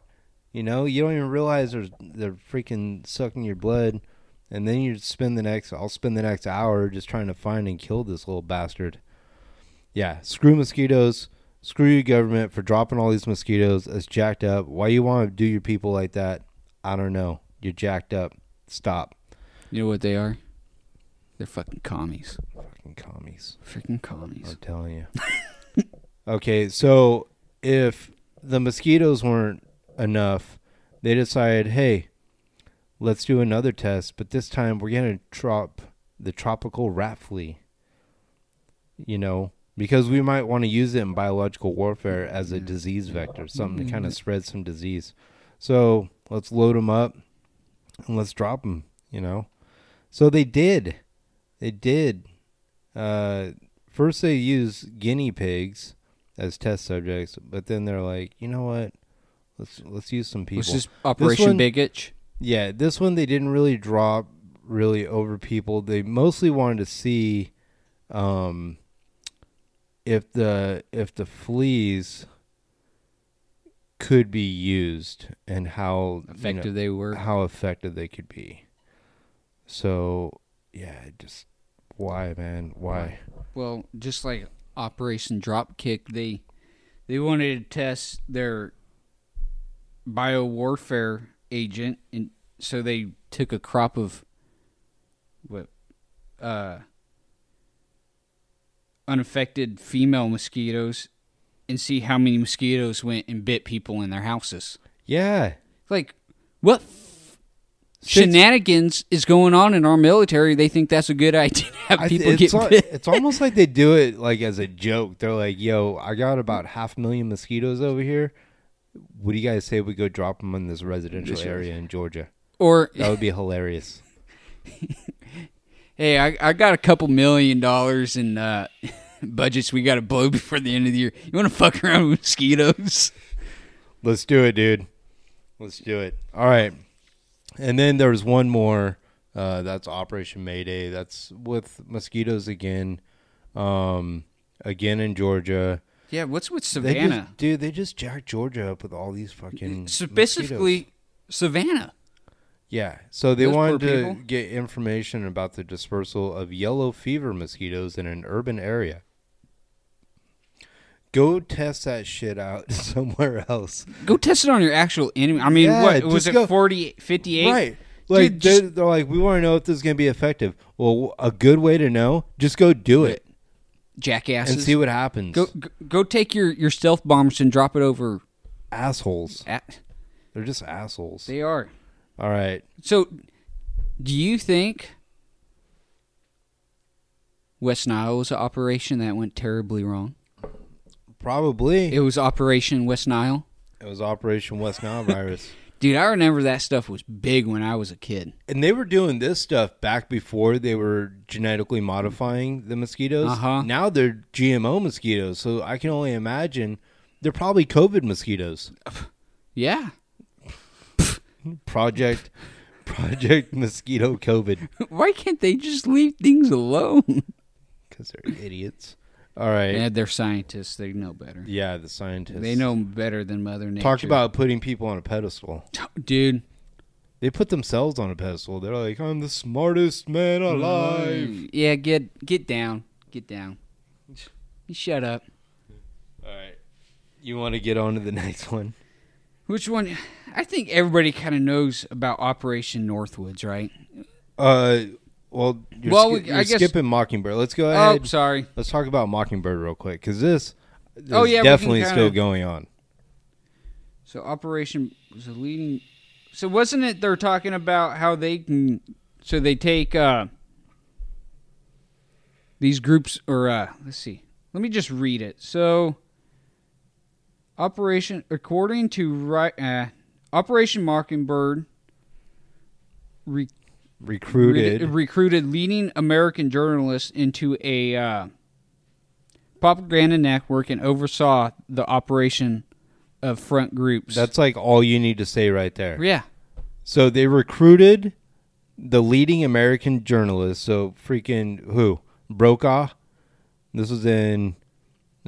You know, you don't even realize they're, they're freaking sucking your blood, and then you spend the next, I'll spend the next hour just trying to find and kill this little bastard. Yeah, screw mosquitoes. Screw you, government, for dropping all these mosquitoes. It's jacked up. Why you want to do your people like that? I don't know. You're jacked up. Stop. You know what they are? They're fucking commies. Fucking commies. Freaking commies. I'm telling you. Okay, so if the mosquitoes weren't enough, they decided, hey, let's do another test, but this time we're going to drop the tropical rat flea, you know, because we might want to use it in biological warfare as a disease vector, something to kind of spread some disease. So let's load them up and let's drop them, you know. So they did. They did. Uh, first they used guinea pigs as test subjects, but then they're like, you know what? Let's let's use some people. This is Operation Big Itch. Yeah, this one they didn't really drop really over people. They mostly wanted to see um, if the if the fleas could be used and how effective you know, they were, how effective they could be. So yeah, just why, man, why? Well, just like Operation Dropkick, they they wanted to test their biowarfare agent, and so they took a crop of what uh unaffected female mosquitoes and see how many mosquitoes went and bit people in their houses. Yeah, like what f- shenanigans is going on in our military? They think that's a good idea to have I, people get like, bit. It's almost like they do it like as a joke. They're like, yo, I got about half a million mosquitoes over here. What do you guys say we go drop them in this residential this area is. in Georgia? Or that would be hilarious. Hey, I, I got a couple million dollars in uh, budgets we got to blow before the end of the year. You want to fuck around with mosquitoes? Let's do it, dude. Let's do it. All right. And then there was one more. Uh, that's Operation Mayday. That's with mosquitoes again. Um, again in Georgia. Yeah, what's with Savannah? They just, dude, they just jacked Georgia up with all these fucking Specifically, mosquitoes. Savannah. Yeah, so they Those wanted to people? get information about the dispersal of yellow fever mosquitoes in an urban area. Go test that shit out somewhere else. Go test it on your actual enemy. I mean, yeah, what, was it go, forty, fifty-eight? Right. Like, dude, they're, just, they're like, we want to know if this is going to be effective. Well, a good way to know, just go do it. Jackasses. And see what happens. Go go, go take your, your stealth bombers and drop it over. Assholes. At, They're just assholes. They are. All right. So, do you think West Nile was an operation that went terribly wrong? Probably. It was Operation West Nile? It was Operation West Nile virus. Dude, I remember that stuff was big when I was a kid. And they were doing this stuff back before they were genetically modifying the mosquitoes. Uh-huh. Now they're G M O mosquitoes, so I can only imagine they're probably COVID mosquitoes. Yeah. Project Project Mosquito COVID. Why can't they just leave things alone? Because they're idiots. All right. And they're scientists. They know better. Yeah, the scientists. They know better than Mother Nature. Talk about putting people on a pedestal. Dude. They put themselves on a pedestal. They're like, I'm the smartest man alive. Yeah, get get down. Get down. You shut up. All right. You want to get on to the next one? Which one? I think everybody kind of knows about Operation Northwoods, right? Uh, well, you're, well, sk- you're I guess, skipping Mockingbird. Let's go ahead. Oh, sorry. Let's talk about Mockingbird real quick, because this is oh, yeah, definitely kinda, still going on. So Operation was a leading... So wasn't it they're talking about how they can... So they take uh, these groups... Or uh, let's see. Let me just read it. So... Operation, according to uh, Operation Mockingbird, re- recruited re- recruited leading American journalists into a uh, propaganda network and oversaw the operation of front groups. That's like all you need to say right there. Yeah. So they recruited the leading American journalists. So freaking who? Brokaw. This was in...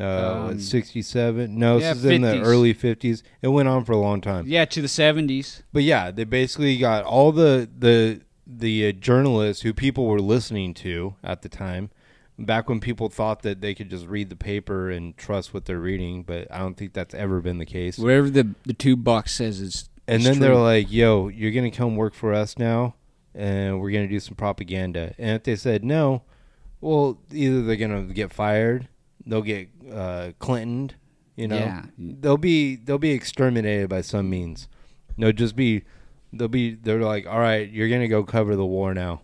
Uh, um, sixty-seven. No, yeah, this is fifties. In the early fifties. It went on for a long time. Yeah, to the seventies. But yeah, they basically got all the the the uh, journalists who people were listening to at the time, back when people thought that they could just read the paper and trust what they're reading. But I don't think that's ever been the case. Whatever the the tube box says is. And then true. They're like, "Yo, you're gonna come work for us now. and we're going to do some propaganda. And if they said no, well, either they're going to get fired, they'll get uh, Clintoned, you know, yeah. they'll be they'll be exterminated by some means. They'll just be they'll be they're like, all right, you're going to go cover the war now.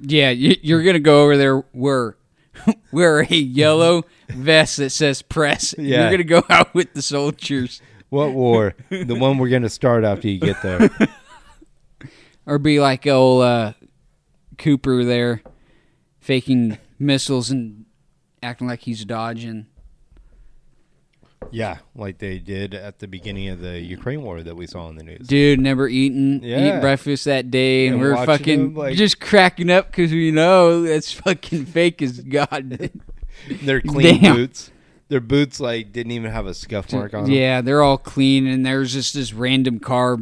Yeah, you're going to go over there where wear a yellow vest that says press. Yeah. You're going to go out with the soldiers. What war? The one we're going to start after you get there. Or be like old uh, Cooper there, faking missiles and acting like he's dodging. Yeah, like they did at the beginning of the Ukraine war that we saw in the news. Dude, never eaten, yeah. eating breakfast that day, and, and we're fucking them, like, just cracking up because we know that's fucking fake as God. They're clean Damn. boots. Their boots, like, didn't even have a scuff mark on yeah, them. Yeah, they're all clean, and there's just this random car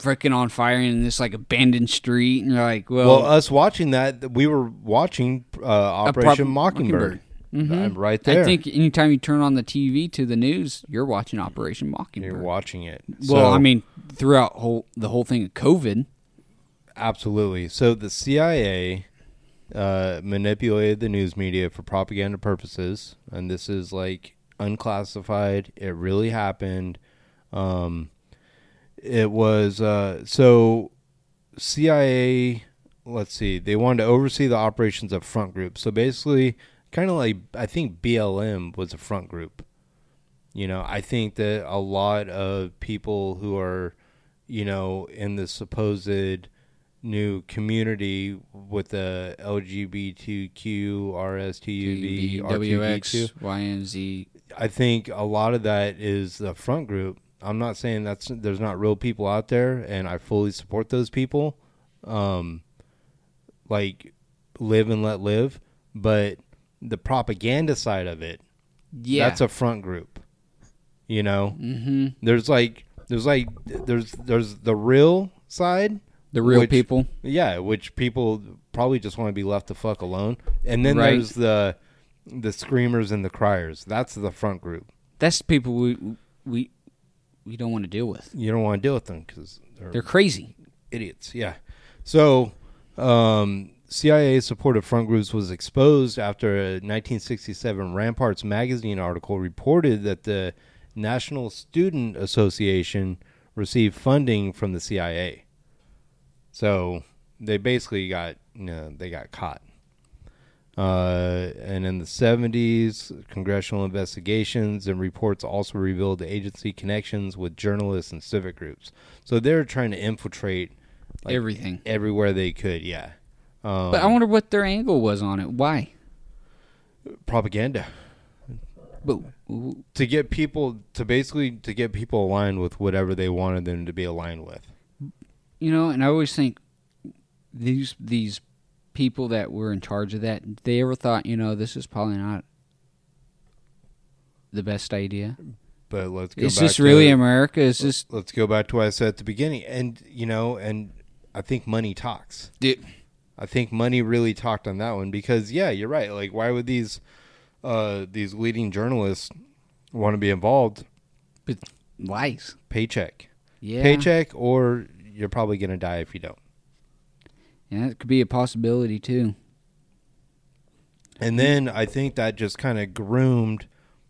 freaking on fire in this, like, abandoned street, and you're like, well... Well, us watching that, we were watching uh, Operation Pro- Mockingbird. Mockingbird. Mm-hmm. I'm right there. I think anytime you turn on the T V to the news, you're watching Operation Mockingbird. You're watching it. So, well, I mean, throughout whole, the whole thing of COVID. Absolutely. So the C I A uh, manipulated the news media for propaganda purposes, and this is like unclassified. It really happened. Um, it was uh, so C I A. Let's see. They wanted to oversee the operations of front groups. So basically. Kind of like, I think B L M was a front group. You know, I think that a lot of people who are, you know, in the supposed new community with the L G B T Q, R S T U V, R T B Q, Y M Z. I think a lot of that is the front group. I'm not saying that's there's not real people out there, and I fully support those people. Um, like, live and let live. But... the propaganda side of it, yeah, that's a front group, you know. Mm-hmm. There's like, there's like, there's there's the real side, the real which, people, yeah, which people probably just want to be left the fuck alone. And then right. there's the the screamers and the criers. That's the front group. That's the people we we we don't want to deal with. You don't want to deal with them because they're, they're crazy idiots. Yeah. So, um. C I A supported front groups was exposed after a nineteen sixty-seven Ramparts magazine article reported that the National Student Association received funding from the C I A. So they basically got, you know, they got caught. Uh, and in the seventies, congressional investigations and reports also revealed the agency connections with journalists and civic groups. So they're trying to infiltrate like, everything, everywhere they could. Yeah. Um, but I wonder what their angle was on it. Why? Propaganda. But, to get people to basically to get people aligned with whatever they wanted them to be aligned with. You know, and I always think these these people that were in charge of that, they ever thought, you know, this is probably not the best idea. But let's go. Is back this really to, America? Is this? Let's go back to what I said at the beginning, and you know, and I think money talks. Dude. I think money really talked on that one because, yeah, you're right. Like, why would these uh, these leading journalists want to be involved? But lies. Paycheck. Yeah. Paycheck, or you're probably going to die if you don't. Yeah, it could be a possibility, too. And then I think that just kind of groomed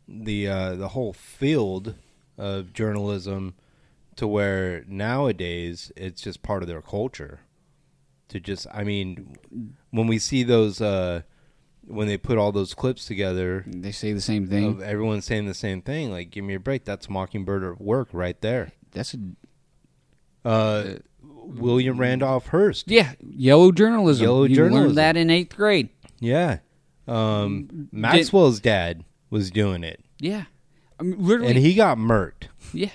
the uh, the whole field of journalism to where nowadays it's just part of their culture. To just, I mean, when we see those, uh, when they put all those clips together. They say the same thing. You know, everyone's saying the same thing. Like, give me a break. That's Mockingbird at work right there. That's a... Uh, uh, William Randolph Hearst. Yeah, yellow journalism. Yellow you journalism. You learned that in eighth grade. Yeah. Um, Maxwell's dad was doing it. Yeah. I mean, literally. And he got murked. Yeah.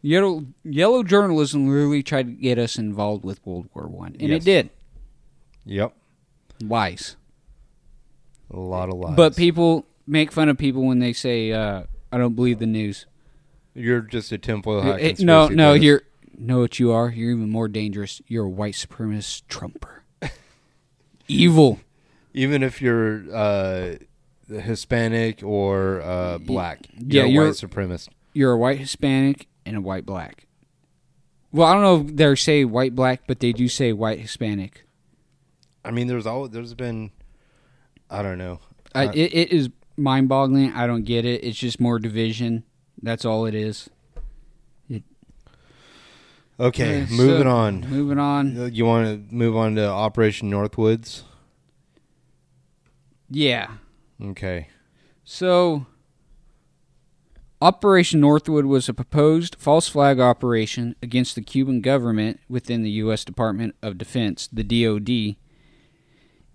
Yellow, yellow journalism literally tried to get us involved with World War One, and yes. it did. Yep. Lies. A lot of lies. But people make fun of people when they say, uh, I don't believe the news. You're just a tinfoil hat conspiracy. No, no, theorist. You're know what you are? You're even more dangerous. You're a white supremacist Trumper. Evil. Even if you're uh, Hispanic or uh, black. You're yeah, a you're, white supremacist. You're a white Hispanic and a white black. Well, I don't know if they say white black, but they do say white Hispanic. I mean, there's all there's been, I don't know. I, uh, it, it is mind-boggling. I don't get it. It's just more division. That's all it is. It, okay, yeah, moving so, on. Moving on. You want to move on to Operation Northwoods? Yeah. Okay. So, Operation Northwood was a proposed false flag operation against the Cuban government within the U S Department of Defense, the D O D,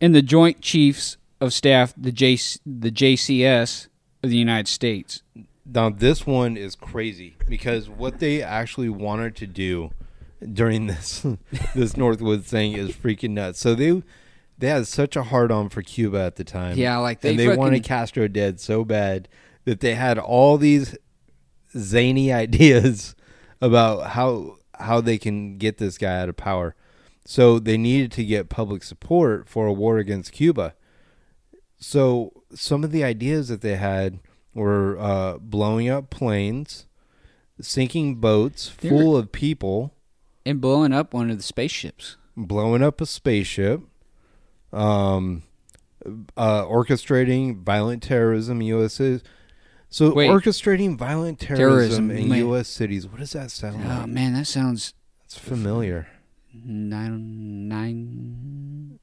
and the Joint Chiefs of Staff, the J C S of the United States. Now, this one is crazy because what they actually wanted to do during this this Northwood thing is freaking nuts. So they they had such a hard-on for Cuba at the time. Yeah, like they, and they fucking wanted Castro dead so bad that they had all these zany ideas about how how they can get this guy out of power. So they needed to get public support for a war against Cuba. So some of the ideas that they had were uh, blowing up planes, sinking boats They're, full of people. And blowing up one of the spaceships. Blowing up a spaceship. Um, uh, orchestrating violent terrorism in U S cities. So Wait, orchestrating violent terrorism, terrorism in man. U S cities. What does that sound oh, like? Oh, man, that sounds... That's familiar. Nine... nine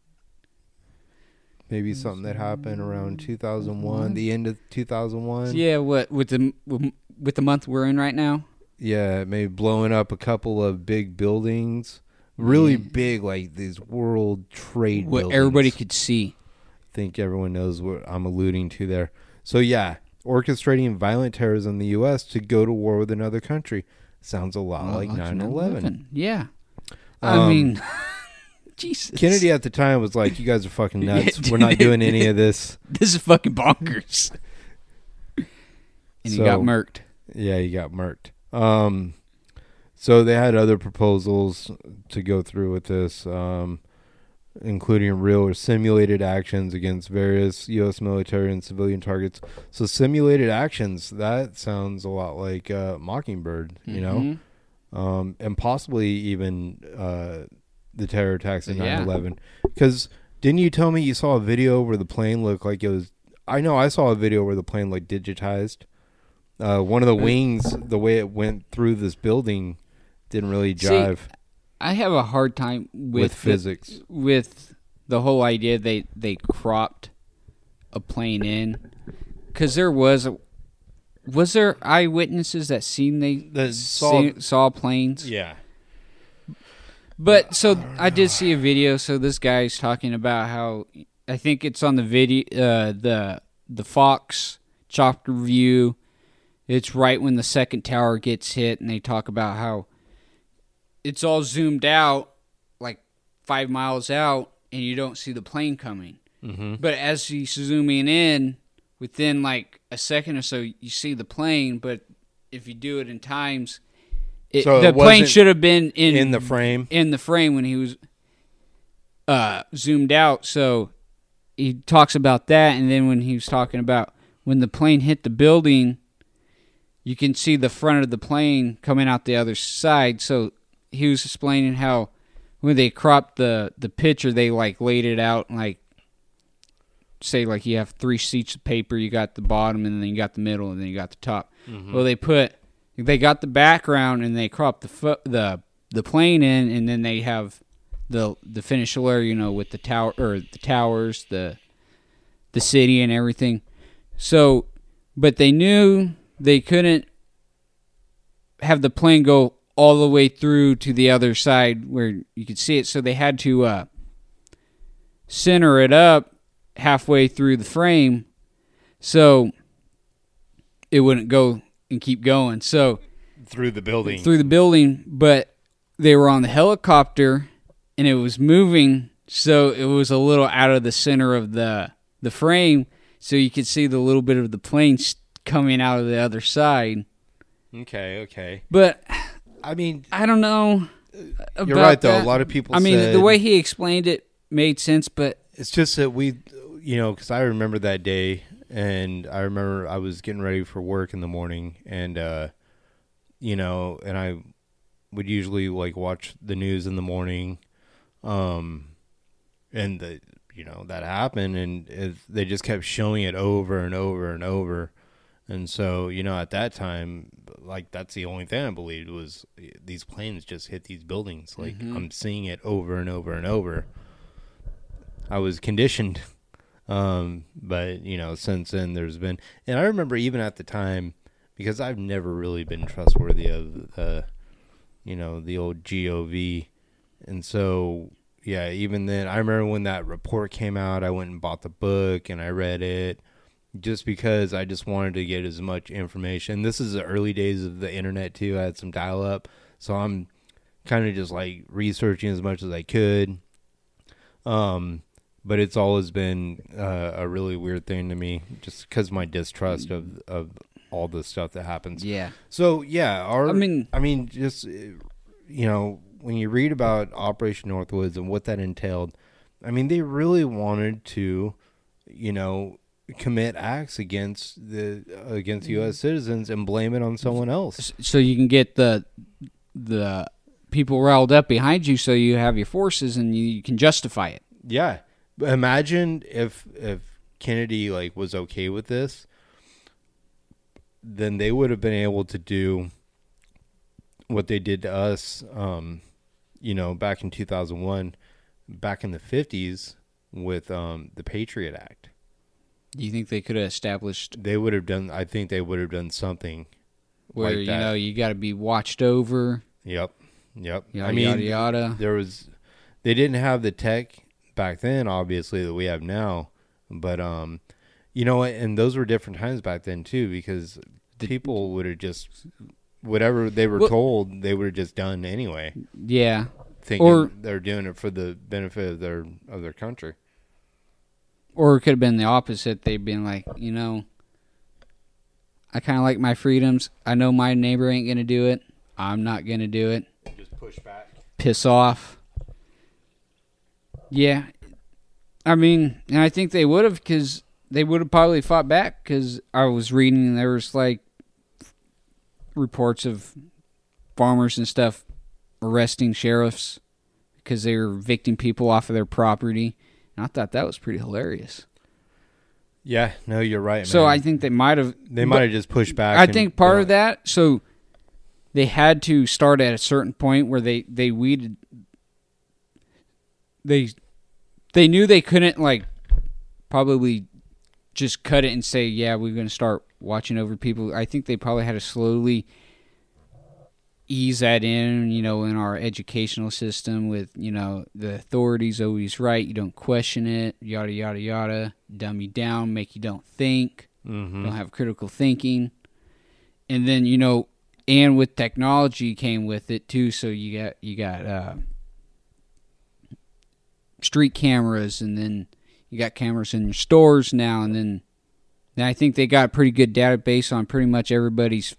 Maybe something that happened around two thousand one, the end of two thousand one. Yeah, what with the with the month we're in right now? Yeah, maybe blowing up a couple of big buildings, really yeah. big, like these World Trade what buildings. What everybody could see. I think everyone knows what I'm alluding to there. So yeah, orchestrating violent terrorism in the U S to go to war with another country. Sounds a lot well, like nine eleven. Yeah. Um, I mean... Jesus. Kennedy at the time was like, you guys are fucking nuts. yeah, We're not doing any of this. This is fucking bonkers. And so, he got murked. Yeah, he got murked. Um, so they had other proposals to go through with this, um, including real or simulated actions against various U S military and civilian targets. So simulated actions, that sounds a lot like uh, Mockingbird, mm-hmm. you know? Um, and possibly even... Uh, the terror attacks in nine eleven. Because didn't you tell me you saw a video where the plane looked like it was... I know I saw a video where the plane looked digitized. Uh, one of the wings, the way it went through this building, didn't really jive. See, I have a hard time with... With physics. The, with the whole idea they, they cropped a plane in. Because there was... A, was there eyewitnesses that seen they that saw, see, saw planes? Yeah. But so I, I did see a video. So this guy's talking about how I think it's on the video, uh, the the Fox Chopped review. It's right when the second tower gets hit, and they talk about how it's all zoomed out, like five miles out, and you don't see the plane coming. Mm-hmm. But as he's zooming in, within like a second or so, you see the plane. But if you do it in times. It, so the plane should have been in, in the frame in the frame when he was uh, zoomed out. So he talks about that, and then when he was talking about when the plane hit the building, you can see the front of the plane coming out the other side. So he was explaining how when they cropped the, the picture, they like laid it out and like say like you have three sheets of paper. You got the bottom, and then you got the middle, and then you got the top. Mm-hmm. Well, they put. They got the background and they crop the fo- the the plane in, and then they have the the finished layer, you know, with the tower or the towers, the the city and everything. So, but they knew they couldn't have the plane go all the way through to the other side where you could see it. So they had to uh, center it up halfway through the frame, so it wouldn't go. And keep going. So through the building. Through the building, but they were on the helicopter and it was moving, so it was a little out of the center of the the frame, so you could see the little bit of the plane coming out of the other side. Okay, okay. But I mean, I don't know. You're right though. That. A lot of people I said, mean, the way he explained it made sense, but it's just that we you know, cuz I remember that day. And I remember I was getting ready for work in the morning, and, uh, you know, and I would usually, like, watch the news in the morning, um, And the, you know, that happened, and it, they just kept showing it over and over and over. And so, you know, at that time, like, that's the only thing I believed was these planes just hit these buildings. Like, mm-hmm. I'm seeing it over and over and over. I was conditioned. Um, but, you know, since then there's been, and I remember even at the time, because I've never really been trustworthy of, uh, you know, the old G O V. And so, yeah, even then, I remember when that report came out, I went and bought the book and I read it. Just because I just wanted to get as much information. This is the early days of the internet too. I had some dial up. So I'm kind of just like researching as much as I could. Um, but it's always been uh, a really weird thing to me just because my distrust of, of all the stuff that happens. Yeah. So yeah. Our, I mean, I mean, just, you know, when you read about Operation Northwoods and what that entailed, I mean, they really wanted to, you know, commit acts against the against U S citizens and blame it on someone else. So you can get the the people riled up behind you, so you have your forces and you, you can justify it. Yeah. Imagine if if Kennedy like was okay with this, then they would have been able to do what they did to us, um, you know, back in two thousand one, back in the fifties with um, the Patriot Act. Do you think they could have established? They would have done. I think they would have done something where, like, you know, you got to be watched over. Yep, yep. Yada, I mean, yada, yada. There was. They didn't have the tech back then, obviously, that we have now. But um, you know, and those were different times back then too, because the, people would have just whatever they were well, told, they would have just done anyway. Yeah, thinking or, they're doing it for the benefit of their of their country. Or it could have been the opposite. They've been like, you know, I kind of like my freedoms. I know my neighbor ain't going to do it. I'm not going to do it. Just push back. Piss off. Yeah. I mean, and I think they would have because they would have probably fought back because I was reading and there was like reports of farmers and stuff arresting sheriffs because they were evicting people off of their property. I thought that was pretty hilarious. Yeah, no, you're right, man. So I think they might have... They might have just pushed back. I and, think part yeah. of that, so they had to start at a certain point where they, they weeded... They they knew they couldn't, like, probably just cut it and say, yeah, we're going to start watching over people. I think they probably had to slowly ease that in, you know, in our educational system with, you know, the authority's always right, you don't question it, yada, yada, yada, dumb you down, make you don't think, mm-hmm. don't have critical thinking. And then, you know, and with technology came with it too, so you got, you got uh, street cameras, and then you got cameras in your stores now, and then, and I think they got a pretty good database on pretty much everybody's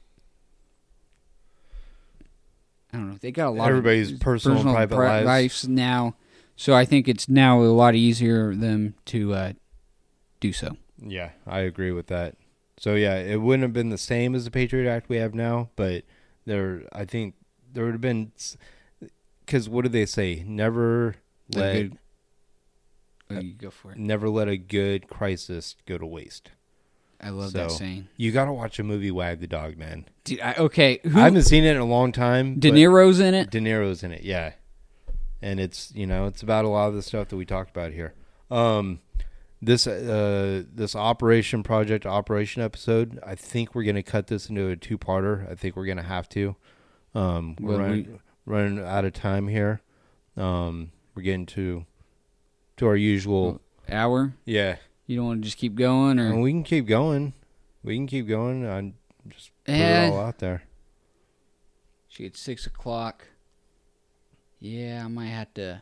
I don't know. They got a lot Everybody's of personal, personal private pri- lives. lives now. So I think it's now a lot easier for them to uh, do so. Yeah, I agree with that. So, yeah, it wouldn't have been the same as the Patriot Act we have now, but there, I think there would have been... Because what do they say? Never let... Good, oh, you go for it. Never let a good crisis go to waste. I love so, that saying. You got to watch a movie, Wag the Dog, man. Dude, I, okay. Who, I haven't seen it in a long time. De Niro's in it? De Niro's in it, yeah. And it's, you know, it's about a lot of the stuff that we talked about here. Um, this uh, this Operation Project Operation episode, I think we're going to cut this into a two-parter. I think we're going to have to. Um, we're running, we, running out of time here. Um, we're getting to, to our usual... Hour? Yeah. You don't want to just keep going, or and we can keep going. We can keep going. I just put and it all out there. She at six o'clock. Yeah, I might have to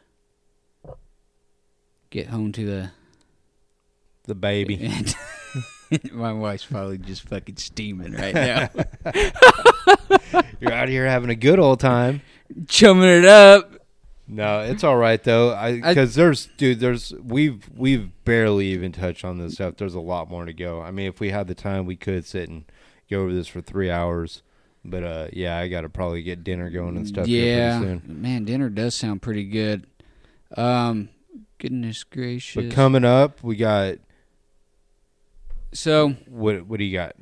get home to the the baby. My wife's probably just fucking steaming right now. You're out here having a good old time, chumming it up. No, it's all right though. I because there's dude, there's we've we've barely even touched on this stuff. There's a lot more to go. I mean, if we had the time, we could sit and go over this for three hours. But uh, yeah, I got to probably get dinner going and stuff. Yeah, here pretty soon. Man, dinner does sound pretty good. Um, Goodness gracious. But coming up, we got... So... What What do you got?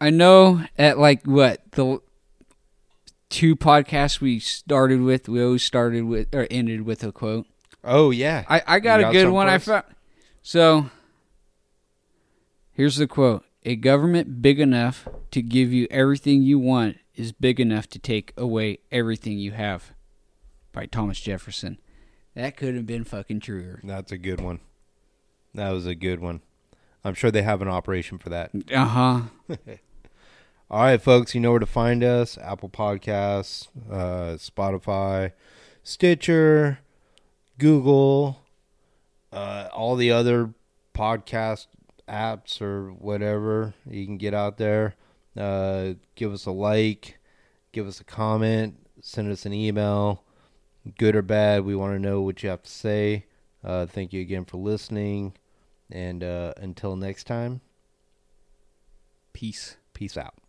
I know at, like, what? The two podcasts we started with, we always started with, or ended with a quote. Oh, yeah. I, I got, got a good one place. I found. So, here's the quote. A government big enough to give you everything you want is big enough to take away everything you have. By Thomas Jefferson. That could have been fucking truer. That's a good one. That was a good one. I'm sure they have an operation for that. Uh-huh. All right, folks, you know where to find us. Apple Podcasts, uh, Spotify, Stitcher, Google, uh, all the other podcast apps or whatever you can get out there. Uh, give us a like. Give us a comment. Send us an email. Good or bad, we want to know what you have to say. Uh, thank you again for listening. And uh, until next time, peace. Peace out.